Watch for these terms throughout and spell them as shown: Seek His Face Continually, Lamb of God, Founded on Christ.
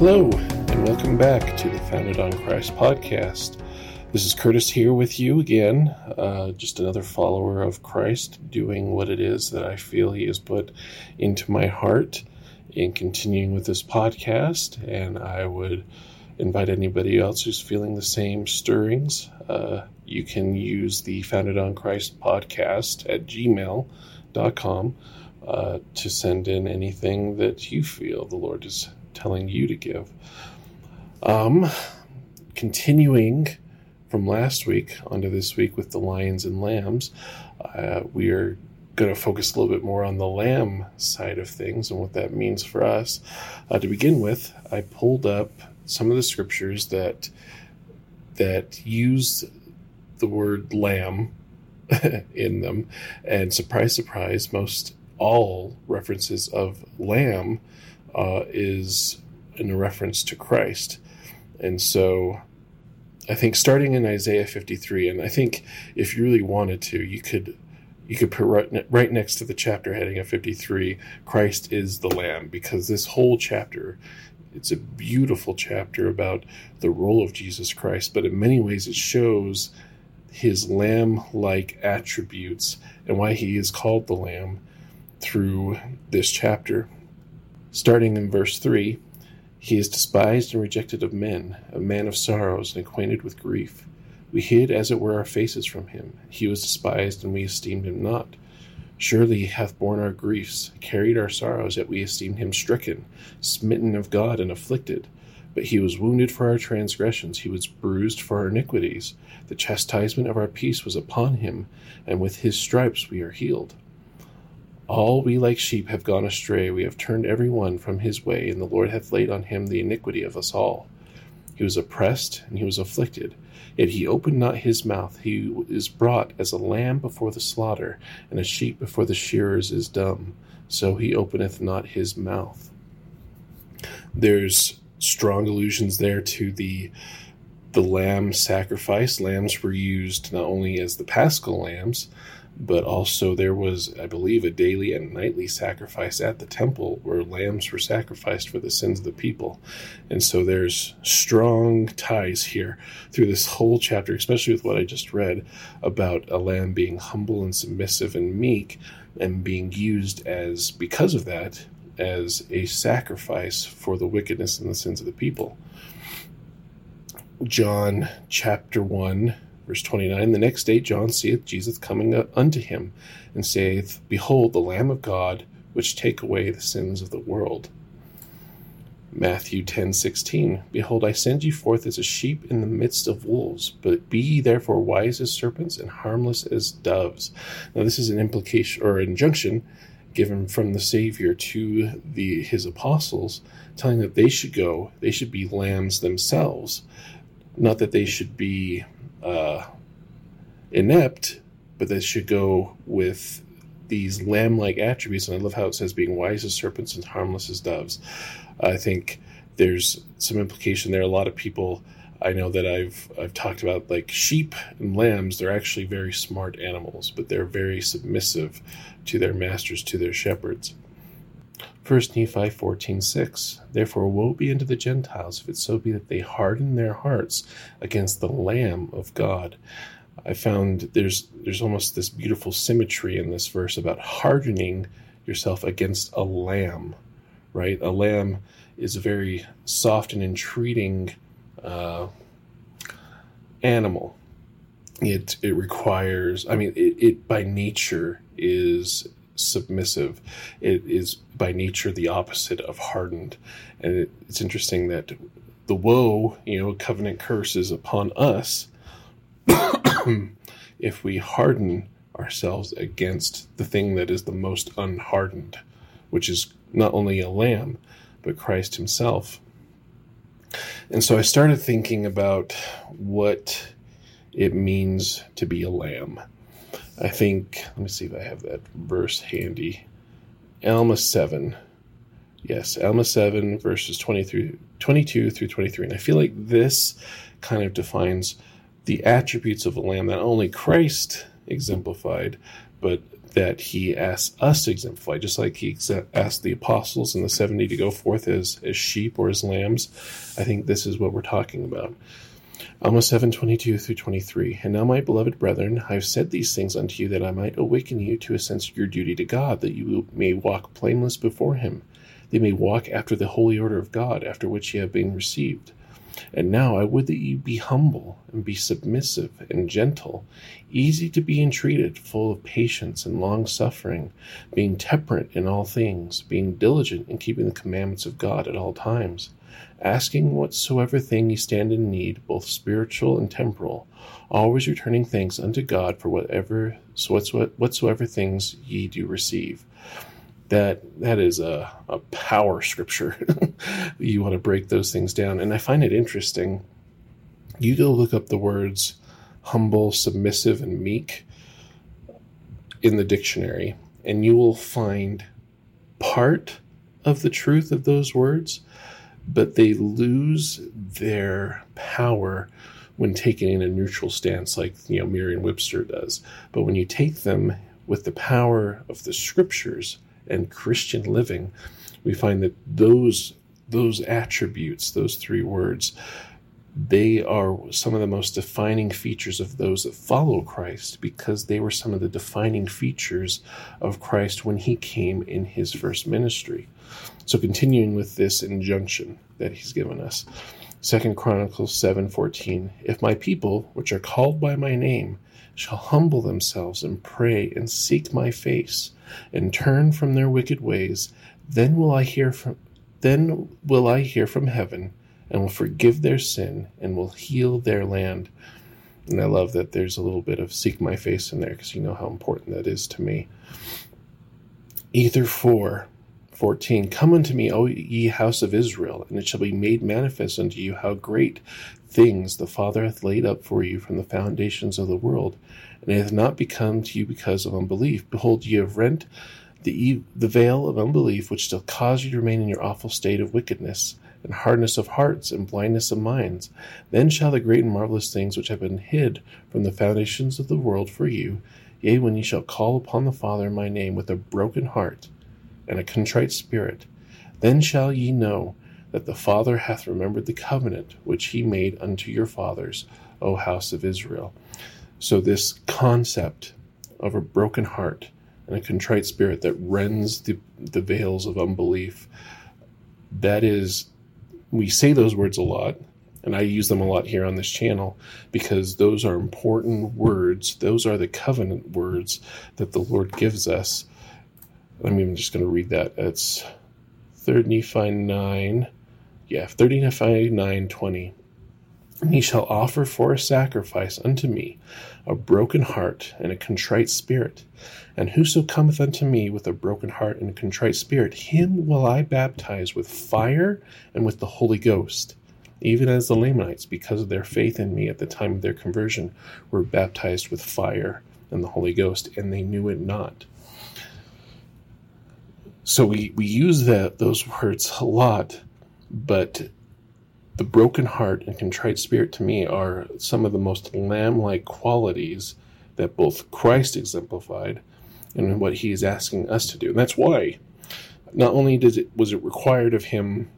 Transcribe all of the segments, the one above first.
Hello, and welcome back to the Founded on Christ podcast. This is Curtis here with you again, just another follower of Christ doing what it is that I feel he has put into my heart in continuing with this podcast, and I would invite anybody else who's feeling the same stirrings. You can use the Founded on Christ podcast at gmail.com to send in anything that you feel the Lord is telling you to give. Continuing from last week onto this week with the lions and lambs, we are going to focus a little bit more on the lamb side of things and what that means for us. To begin with, I pulled up some of the scriptures that use the word lamb in them, and surprise, surprise, most all references of lamb is in a reference to Christ. And so I think starting in Isaiah 53, and I think if you really wanted to, you could put right next to the chapter heading of 53, Christ is the Lamb, because this whole chapter, it's a beautiful chapter about the role of Jesus Christ, but in many ways it shows his lamb-like attributes and why he is called the Lamb through this chapter. Starting in verse 3, he is despised and rejected of men, a man of sorrows and acquainted with grief. We hid as it were our faces from him. He was despised, and we esteemed him not. Surely he hath borne our griefs, carried our sorrows, yet we esteemed him stricken, smitten of God, and afflicted. But he was wounded for our transgressions, he was bruised for our iniquities. The chastisement of our peace was upon him, and with his stripes we are healed. All we like sheep have gone astray, we have turned every one from his way, and the Lord hath laid on him the iniquity of us all. He was oppressed, and he was afflicted, yet he opened not his mouth. He is brought as a lamb before the slaughter, and a sheep before the shearers is dumb. So he openeth not his mouth. There's strong allusions there to the lamb sacrifice. Lambs were used not only as the paschal lambs, but also there was, I believe, a daily and nightly sacrifice at the temple where lambs were sacrificed for the sins of the people. And so there's strong ties here through this whole chapter, especially with what I just read about a lamb being humble and submissive and meek and being used as, because of that, as a sacrifice for the wickedness and the sins of the people. John chapter 1, verse 29, the next day John seeth Jesus coming unto him, and saith, Behold, the Lamb of God, which take away the sins of the world. Matthew 10:16, Behold, I send you forth as a sheep in the midst of wolves, but be ye therefore wise as serpents and harmless as doves. Now this is an implication or injunction given from the Savior to his apostles, telling that they should be lambs themselves, not that they should be inept, but that should go with these lamb-like attributes. And I love how it says being wise as serpents and harmless as doves. I think there's some implication there. A lot of people, I know that I've talked about, like sheep and lambs, they're actually very smart animals, but they're very submissive to their masters, to their shepherds. 1 Nephi 14:6, Therefore woe be unto the Gentiles, if it so be that they harden their hearts against the Lamb of God. I found there's almost this beautiful symmetry in this verse about hardening yourself against a lamb, right? A lamb is a very soft and entreating animal. It requires, it by nature is submissive. It is by nature the opposite of hardened. And it's interesting that the woe, covenant curse is upon us if we harden ourselves against the thing that is the most unhardened, which is not only a lamb, but Christ himself. And so I started thinking about what it means to be a lamb. I think, let me see if I have that verse handy. Alma 7. Yes, Alma 7, verses 22 through 23. And I feel like this kind of defines the attributes of a lamb that only Christ exemplified, but that he asks us to exemplify, just like he asked the apostles and the 70 to go forth as sheep or as lambs. I think this is what we're talking about. Almost 7:22 through 23. And now, my beloved brethren, I have said these things unto you, that I might awaken you to a sense of your duty to God, that you may walk blameless before him. They may walk after the holy order of God, after which ye have been received. And now I would that ye be humble, and be submissive, and gentle, easy to be entreated, full of patience and long-suffering, being temperate in all things, being diligent in keeping the commandments of God at all times, asking whatsoever thing ye stand in need, both spiritual and temporal, always returning thanks unto God for whatsoever things ye do receive. That is a power scripture. You want to break those things down. And I find it interesting. You go look up the words humble, submissive, and meek in the dictionary, and you will find part of the truth of those words, but they lose their power when taken in a neutral stance like, Merriam-Webster does. But when you take them with the power of the scriptures and Christian living, we find that those attributes, those three words, they are some of the most defining features of those that follow Christ, because they were some of the defining features of Christ when he came in his first ministry. So continuing with this injunction that he's given us, 2 Chronicles 7:14, if my people, which are called by my name, shall humble themselves and pray and seek my face and turn from their wicked ways, then will I hear from heaven and will forgive their sin and will heal their land. And I love that there's a little bit of seek my face in there, because you know how important that is to me. Ether 4:14, come unto me, O ye house of Israel, and it shall be made manifest unto you how great things the Father hath laid up for you from the foundations of the world, and it hath not become to you because of unbelief. Behold, ye have rent the veil of unbelief, which still cause you to remain in your awful state of wickedness, and hardness of hearts, and blindness of minds. Then shall the great and marvelous things which have been hid from the foundations of the world for you, yea, when ye shall call upon the Father in my name with a broken heart and a contrite spirit, then shall ye know that the Father hath remembered the covenant which he made unto your fathers, O house of Israel. So this concept of a broken heart and a contrite spirit that rends the veils of unbelief, that is, we say those words a lot, and I use them a lot here on this channel, because those are important words. Those are the covenant words that the Lord gives us. I'm even just going to read that. It's 39:9-20. And ye shall offer for a sacrifice unto me a broken heart and a contrite spirit. And whoso cometh unto me with a broken heart and a contrite spirit, him will I baptize with fire and with the Holy Ghost. Even as the Lamanites, because of their faith in me at the time of their conversion, were baptized with fire and the Holy Ghost, and they knew it not. So we use those words a lot, but the broken heart and contrite spirit to me are some of the most lamb-like qualities that both Christ exemplified and what he is asking us to do. And that's why not only was it required of him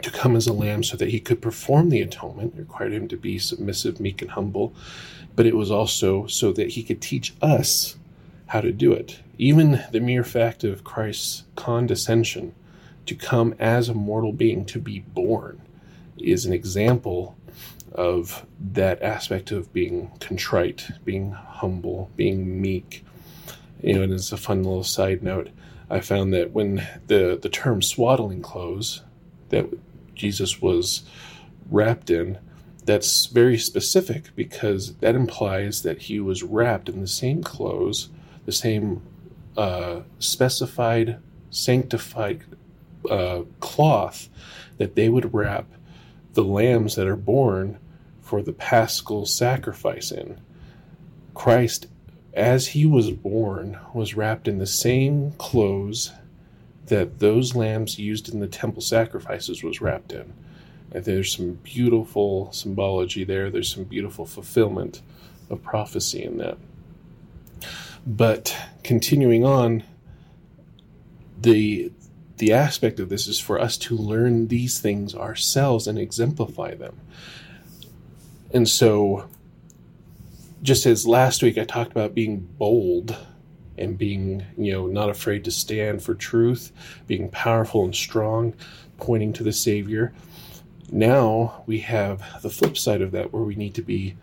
to come as a lamb so that he could perform the atonement, it required him to be submissive, meek, and humble, but it was also so that he could teach us how to do it. Even the mere fact of Christ's condescension to come as a mortal being, to be born, is an example of that aspect of being contrite, being humble, being meek. And as a fun little side note, I found that when the term swaddling clothes that Jesus was wrapped in, that's very specific, because that implies that he was wrapped in the same clothes, the same specified, sanctified cloth that they would wrap the lambs that are born for the paschal sacrifice in. Christ, as he was born, was wrapped in the same clothes that those lambs used in the temple sacrifices was wrapped in. And there's some beautiful symbology there. There's some beautiful fulfillment of prophecy in that. But continuing on, the aspect of this is for us to learn these things ourselves and exemplify them. And so, just as last week I talked about being bold and being, not afraid to stand for truth, being powerful and strong, pointing to the Savior. Now we have the flip side of that, where we need to be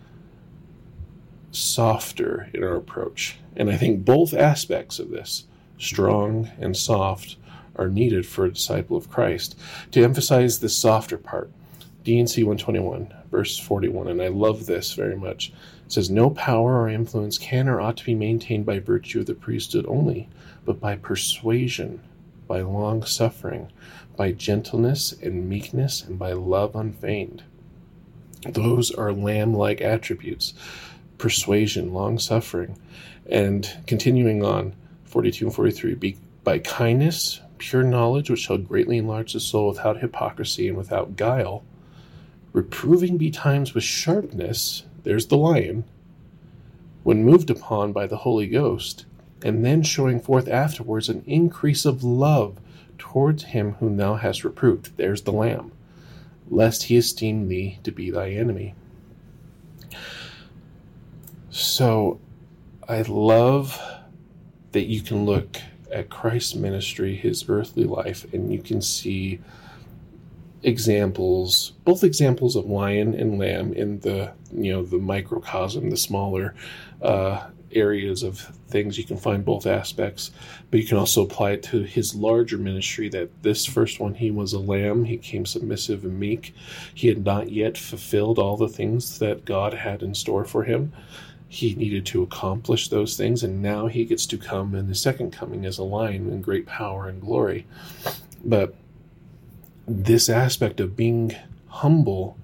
softer in our approach. And I think both aspects of this, strong and soft, are needed for a disciple of Christ. To emphasize the softer part, D&C 121, verse 41, and I love this very much. It says, "No power or influence can or ought to be maintained by virtue of the priesthood only, but by persuasion, by long suffering, by gentleness and meekness, and by love unfeigned." Those are lamb-like attributes: persuasion, long suffering. And continuing on, 42 and 43, "By kindness, pure knowledge, which shall greatly enlarge the soul, without hypocrisy and without guile, reproving betimes with sharpness," there's the lion, "when moved upon by the Holy Ghost, and then showing forth afterwards an increase of love towards him whom thou hast reproved," there's the lamb, "lest he esteem thee to be thy enemy." So I love that you can look at Christ's ministry, his earthly life, and you can see examples, both examples of lion and lamb in the, the microcosm, the smaller areas of things. You can find both aspects, but you can also apply it to his larger ministry, that this first one, he was a lamb. He came submissive and meek. He had not yet fulfilled all the things that God had in store for him. He needed to accomplish those things, and now he gets to come in the second coming as a lion in great power and glory. But this aspect of being humble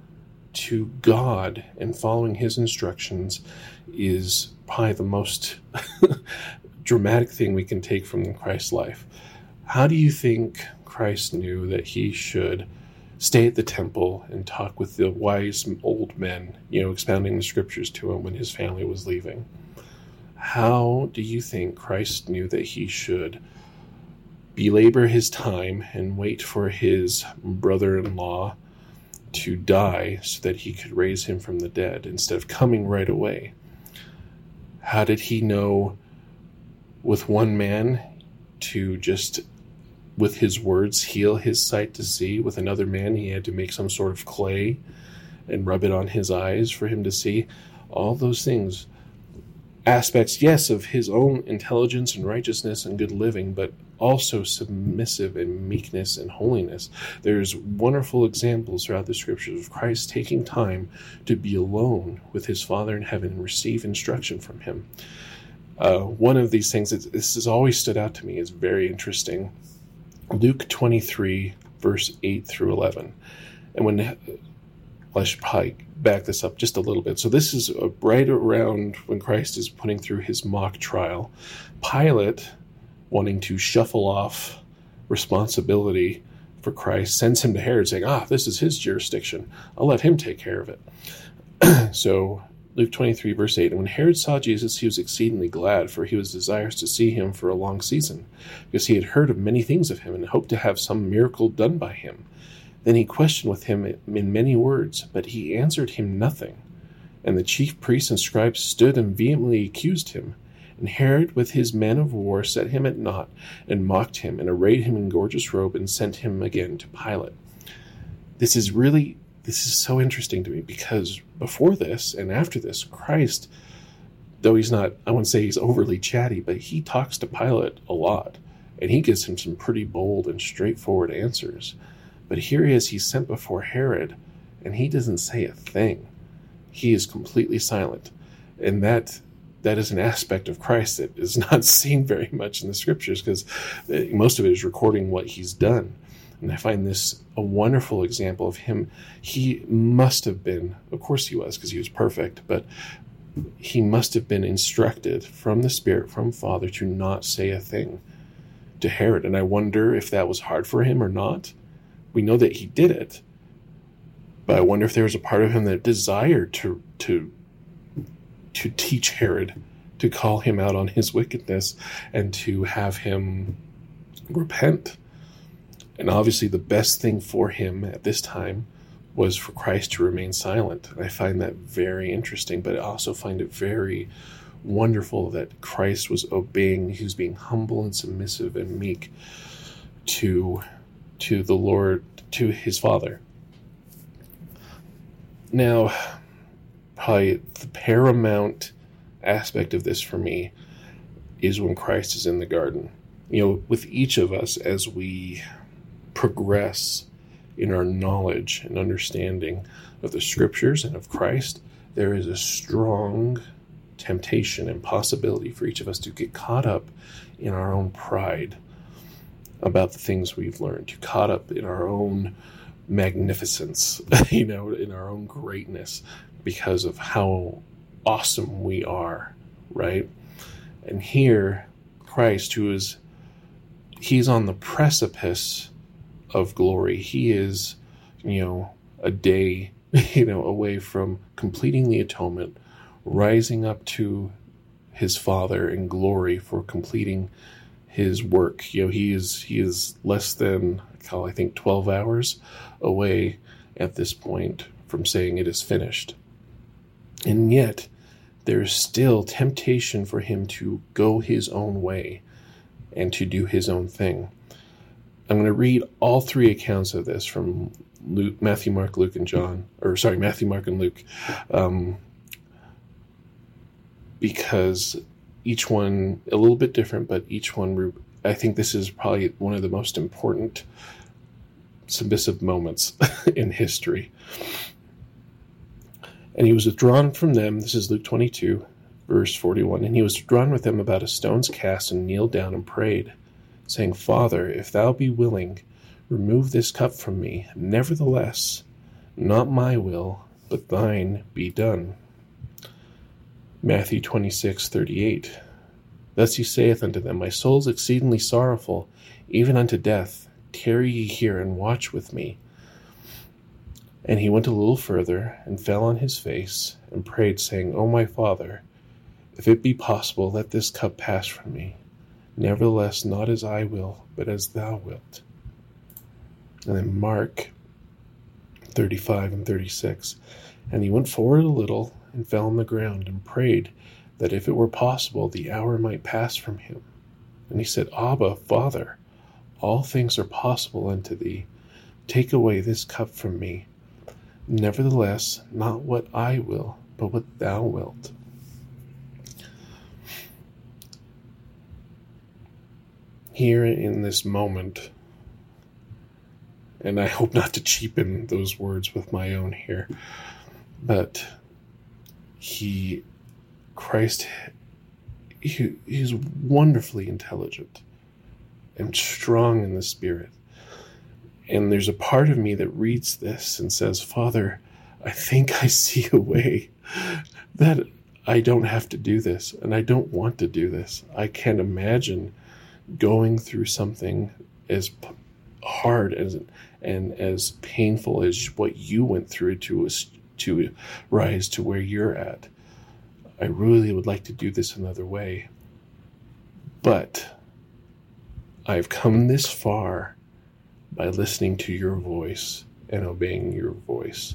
to God and following his instructions is probably the most dramatic thing we can take from Christ's life. How do you think Christ knew that he should stay at the temple and talk with the wise old men, expounding the scriptures to him when his family was leaving? How do you think Christ knew that he should belabor his time and wait for his brother-in-law to die so that he could raise him from the dead instead of coming right away? How did he know with one man to just, with his words, heal his sight to see? With another man, he had to make some sort of clay and rub it on his eyes for him to see. All those things, aspects, yes, of his own intelligence and righteousness and good living, but also submissive and meekness and holiness. There's wonderful examples throughout the scriptures of Christ taking time to be alone with his Father in heaven and receive instruction from him. One of these things, this has always stood out to me, is very interesting. Luke 23, verse 8 through 11. And when, I should probably back this up just a little bit. So this is right around when Christ is putting through his mock trial. Pilate, wanting to shuffle off responsibility for Christ, sends him to Herod saying, this is his jurisdiction. I'll let him take care of it. So Luke 23, verse 8, "And when Herod saw Jesus, he was exceedingly glad, for he was desirous to see him for a long season, because he had heard of many things of him and hoped to have some miracle done by him. Then he questioned with him in many words, but he answered him nothing. And the chief priests and scribes stood and vehemently accused him. And Herod with his men of war set him at naught, and mocked him, and arrayed him in gorgeous robe, and sent him again to Pilate." This is so interesting to me, because before this and after this, Christ, though he's not, I wouldn't say he's overly chatty, but he talks to Pilate a lot, and he gives him some pretty bold and straightforward answers. But here he is, he's sent before Herod, and he doesn't say a thing. He is completely silent, and that is an aspect of Christ that is not seen very much in the scriptures, because most of it is recording what he's done. And I find this a wonderful example of him. He must have been, of course he was, because he was perfect, but he must have been instructed from the Spirit, from Father, to not say a thing to Herod. And I wonder if that was hard for him or not. We know that he did it, but I wonder if there was a part of him that desired to teach Herod to call him out on his wickedness and to have him repent. And obviously the best thing for him at this time was for Christ to remain silent. And I find that very interesting, but I also find it very wonderful that Christ was obeying. He was being humble and submissive and meek to the Lord, to his Father. Now, probably the paramount aspect of this for me is when Christ is in the garden. You know, with each of us, as we progress in our knowledge and understanding of the scriptures and of Christ, there is a strong temptation and possibility for each of us to get caught up in our own pride about the things we've learned, to caught up in our own magnificence, you know, in our own greatness because of how awesome we are, right? And here, Christ, he's on the precipice of glory. He is, you know, a day, you know, away from completing the atonement, rising up to his Father in glory for completing his work. You know, he is less than, I think, 12 hours away at this point from saying it is finished. And yet, there is still temptation for him to go his own way and to do his own thing. I'm going to read all three accounts of this from Matthew, Mark, and Luke, because each one a little bit different, but each one, I think this is probably one of the most important submissive moments in history. And he was withdrawn from them. This is Luke 22, verse 41. And he was withdrawn with them about a stone's cast and kneeled down and prayed, saying, Father, if thou be willing, remove this cup from me. Nevertheless, not my will, but thine be done. Matthew 26:38. Thus he saith unto them, My soul is exceedingly sorrowful, even unto death. Tarry ye here and watch with me. And he went a little further, and fell on his face, and prayed, saying, O my Father, if it be possible, let this cup pass from me. Nevertheless, not as I will, but as thou wilt. And then Mark 35 and 36. And he went forward a little, and fell on the ground, and prayed that if it were possible, the hour might pass from him. And he said, Abba, Father, all things are possible unto thee. Take away this cup from me. Nevertheless, not what I will, but what thou wilt. Here in this moment, and I hope not to cheapen those words with my own here, but Christ is wonderfully intelligent and strong in the Spirit. And there's a part of me that reads this and says, Father, I think I see a way that I don't have to do this, and I don't want to do this. I can't imagine going through something as hard and as painful as what you went through to rise to where you're at. I really would like to do this another way. But I've come this far by listening to your voice and obeying your voice.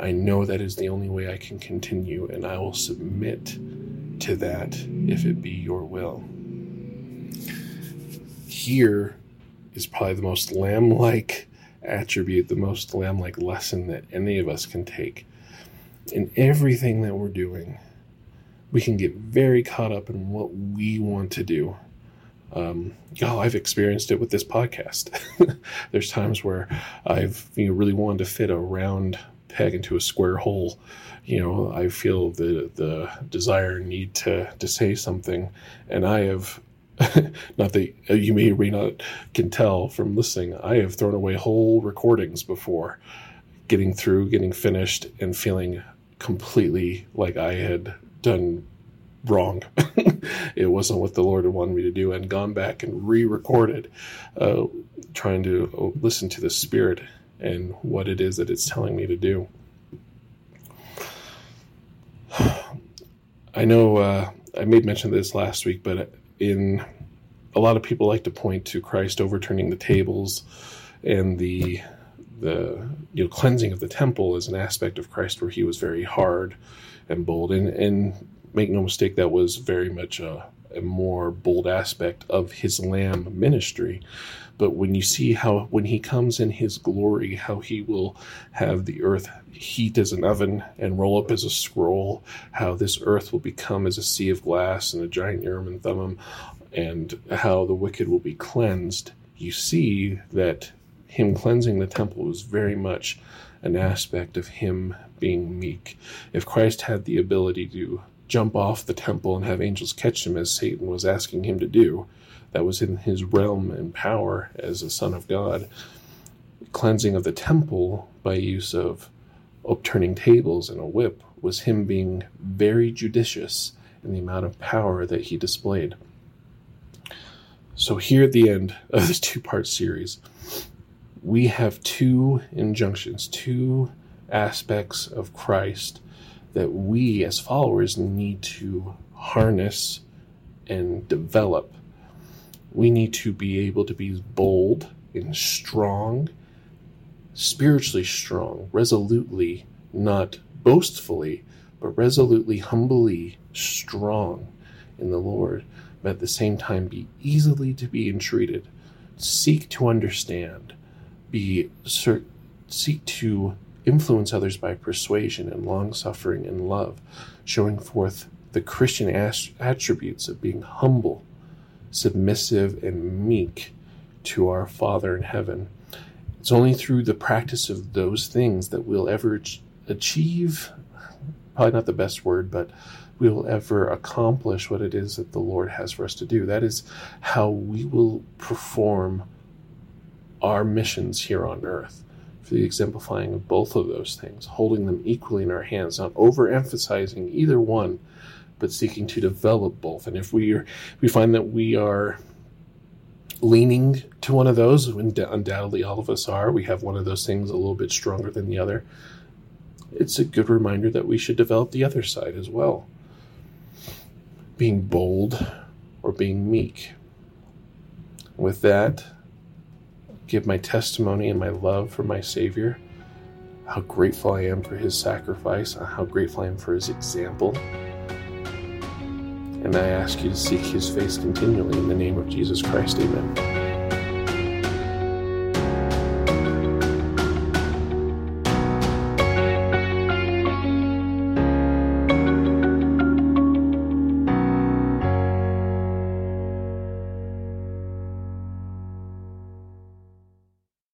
I know that is the only way I can continue, and I will submit to that if it be your will. Here is probably the most lamb-like attribute, the most lamb-like lesson that any of us can take. In everything that we're doing, we can get very caught up in what we want to do. I've experienced it with this podcast. There's times where I've really wanted to fit a round peg into a square hole. You know, I feel the desire and need to say something. And I have, not that you may or may not can tell from listening, I have thrown away whole recordings before getting through, getting finished, and feeling completely like I had done wrong. It wasn't what the Lord had wanted me to do, and gone back and re-recorded, trying to listen to the Spirit and what it is that it's telling me to do. I know I made mention of this last week, but in a lot of people like to point to Christ overturning the tables and the cleansing of the temple as an aspect of Christ where he was very hard and bold. And make no mistake, that was very much a more bold aspect of his Lamb ministry. But when you see how, when he comes in his glory, how he will have the earth heat as an oven and roll up as a scroll, how this earth will become as a sea of glass and a giant Urim and Thummim, and how the wicked will be cleansed, you see that him cleansing the temple was very much an aspect of him being meek. If Christ had the ability to jump off the temple and have angels catch him, as Satan was asking him to do, that was in his realm and power as a son of God. Cleansing of the temple by use of upturning tables and a whip was him being very judicious in the amount of power that he displayed. So here at the end of this two-part series, we have two injunctions, two aspects of Christ that we as followers need to harness and develop. We need to be able to be bold and strong, spiritually strong, resolutely, not boastfully, but resolutely, humbly strong in the Lord, but at the same time be easily to be entreated, seek to understand, seek to influence others by persuasion and long-suffering and love, showing forth the Christian attributes of being humble, submissive, and meek to our Father in heaven. It's only through the practice of those things that we'll ever achieve, probably not the best word, but we will ever accomplish what it is that the Lord has for us to do. That is how we will perform our missions here on earth, for the exemplifying of both of those things, holding them equally in our hands, not overemphasizing either one, but seeking to develop both. And if we find that we are leaning to one of those, undoubtedly all of us are, we have one of those things a little bit stronger than the other, it's a good reminder that we should develop the other side as well. Being bold or being meek. With that, give my testimony and my love for my Savior, how grateful I am for his sacrifice, how grateful I am for his example. And I ask you to seek his face continually in the name of Jesus Christ. Amen.